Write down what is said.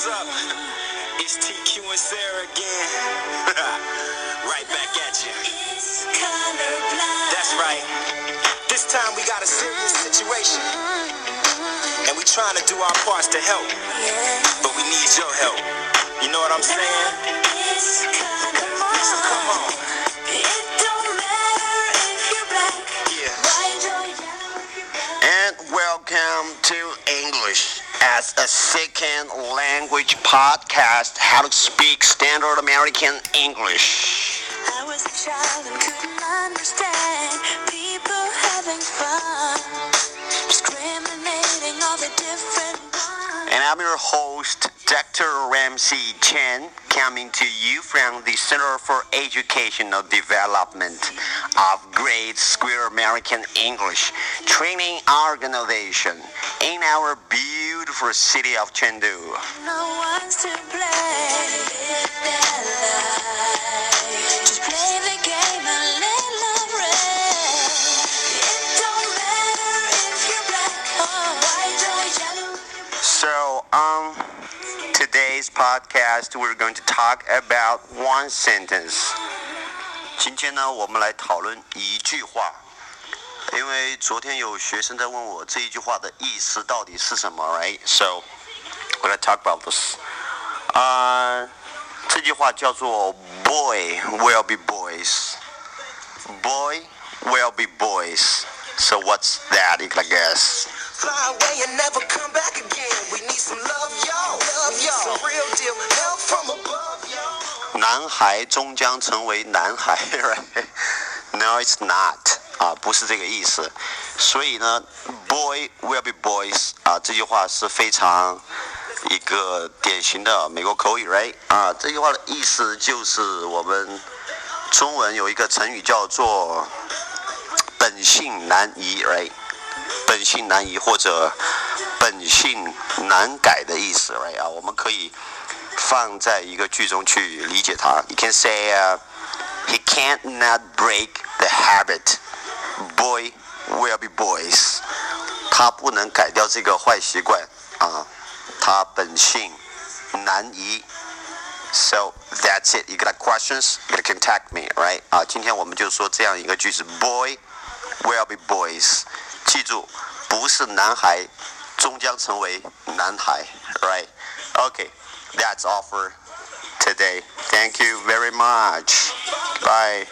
What's up? It's TQ and Sarah again. Right back at you. That's right. This time we got a serious situation, and we trying to do our parts to help, but we need your help. You know what I'm saying? So come on. It don't matter if you're black. Yeah. White or yellow. And welcome to English as a second language podcast, how to speak standard American English. I was a child and couldn't understand people having fun, discriminating all the different ones. And I'm your host, Dr. Ramsey Chen, coming to you from the Center for Educational Development of Great Square American English Training Organization in our beautiful city of Chengdu. No one's to play. Just play the game and let love reign. It don't matter if you're black or white or yellow. So today's podcast, we're going to talk about one sentence. 今天呢，我们来讨论一句话。因为昨天有学生在问我这一句话的意思到底是什么 ，right? So we're gonna talk about this. 这句话叫做 "Boy will be boys." Boy will be boys. So what's that? You can guess. Fly away and never come back again. We need some love, y'all. Love, y'all. Real deal. Help from above, y'all. 男孩终将成为男孩 ，right? No, it's not. 不是这个意思，所以呢 ，boy will be boys 这句话是非常一个典型的美国口语 ，right？ 这句话的意思就是我们中文有一个成语叫做本性难移 ，right？ 本性难移或者本性难改的意思 ，right？ 我们可以放在一个句中去理解它。You can say、he can't not break the habit.Boy will be boys. 他不能改掉这个坏习惯啊，他本性难移。So that's it. You got questions? You can contact me, right? 今天我们就说这样一个句子 ：Boy will be boys. 记住，不是男孩终将成为男孩 ，right? Okay, that's all for today. Thank you very much. Bye.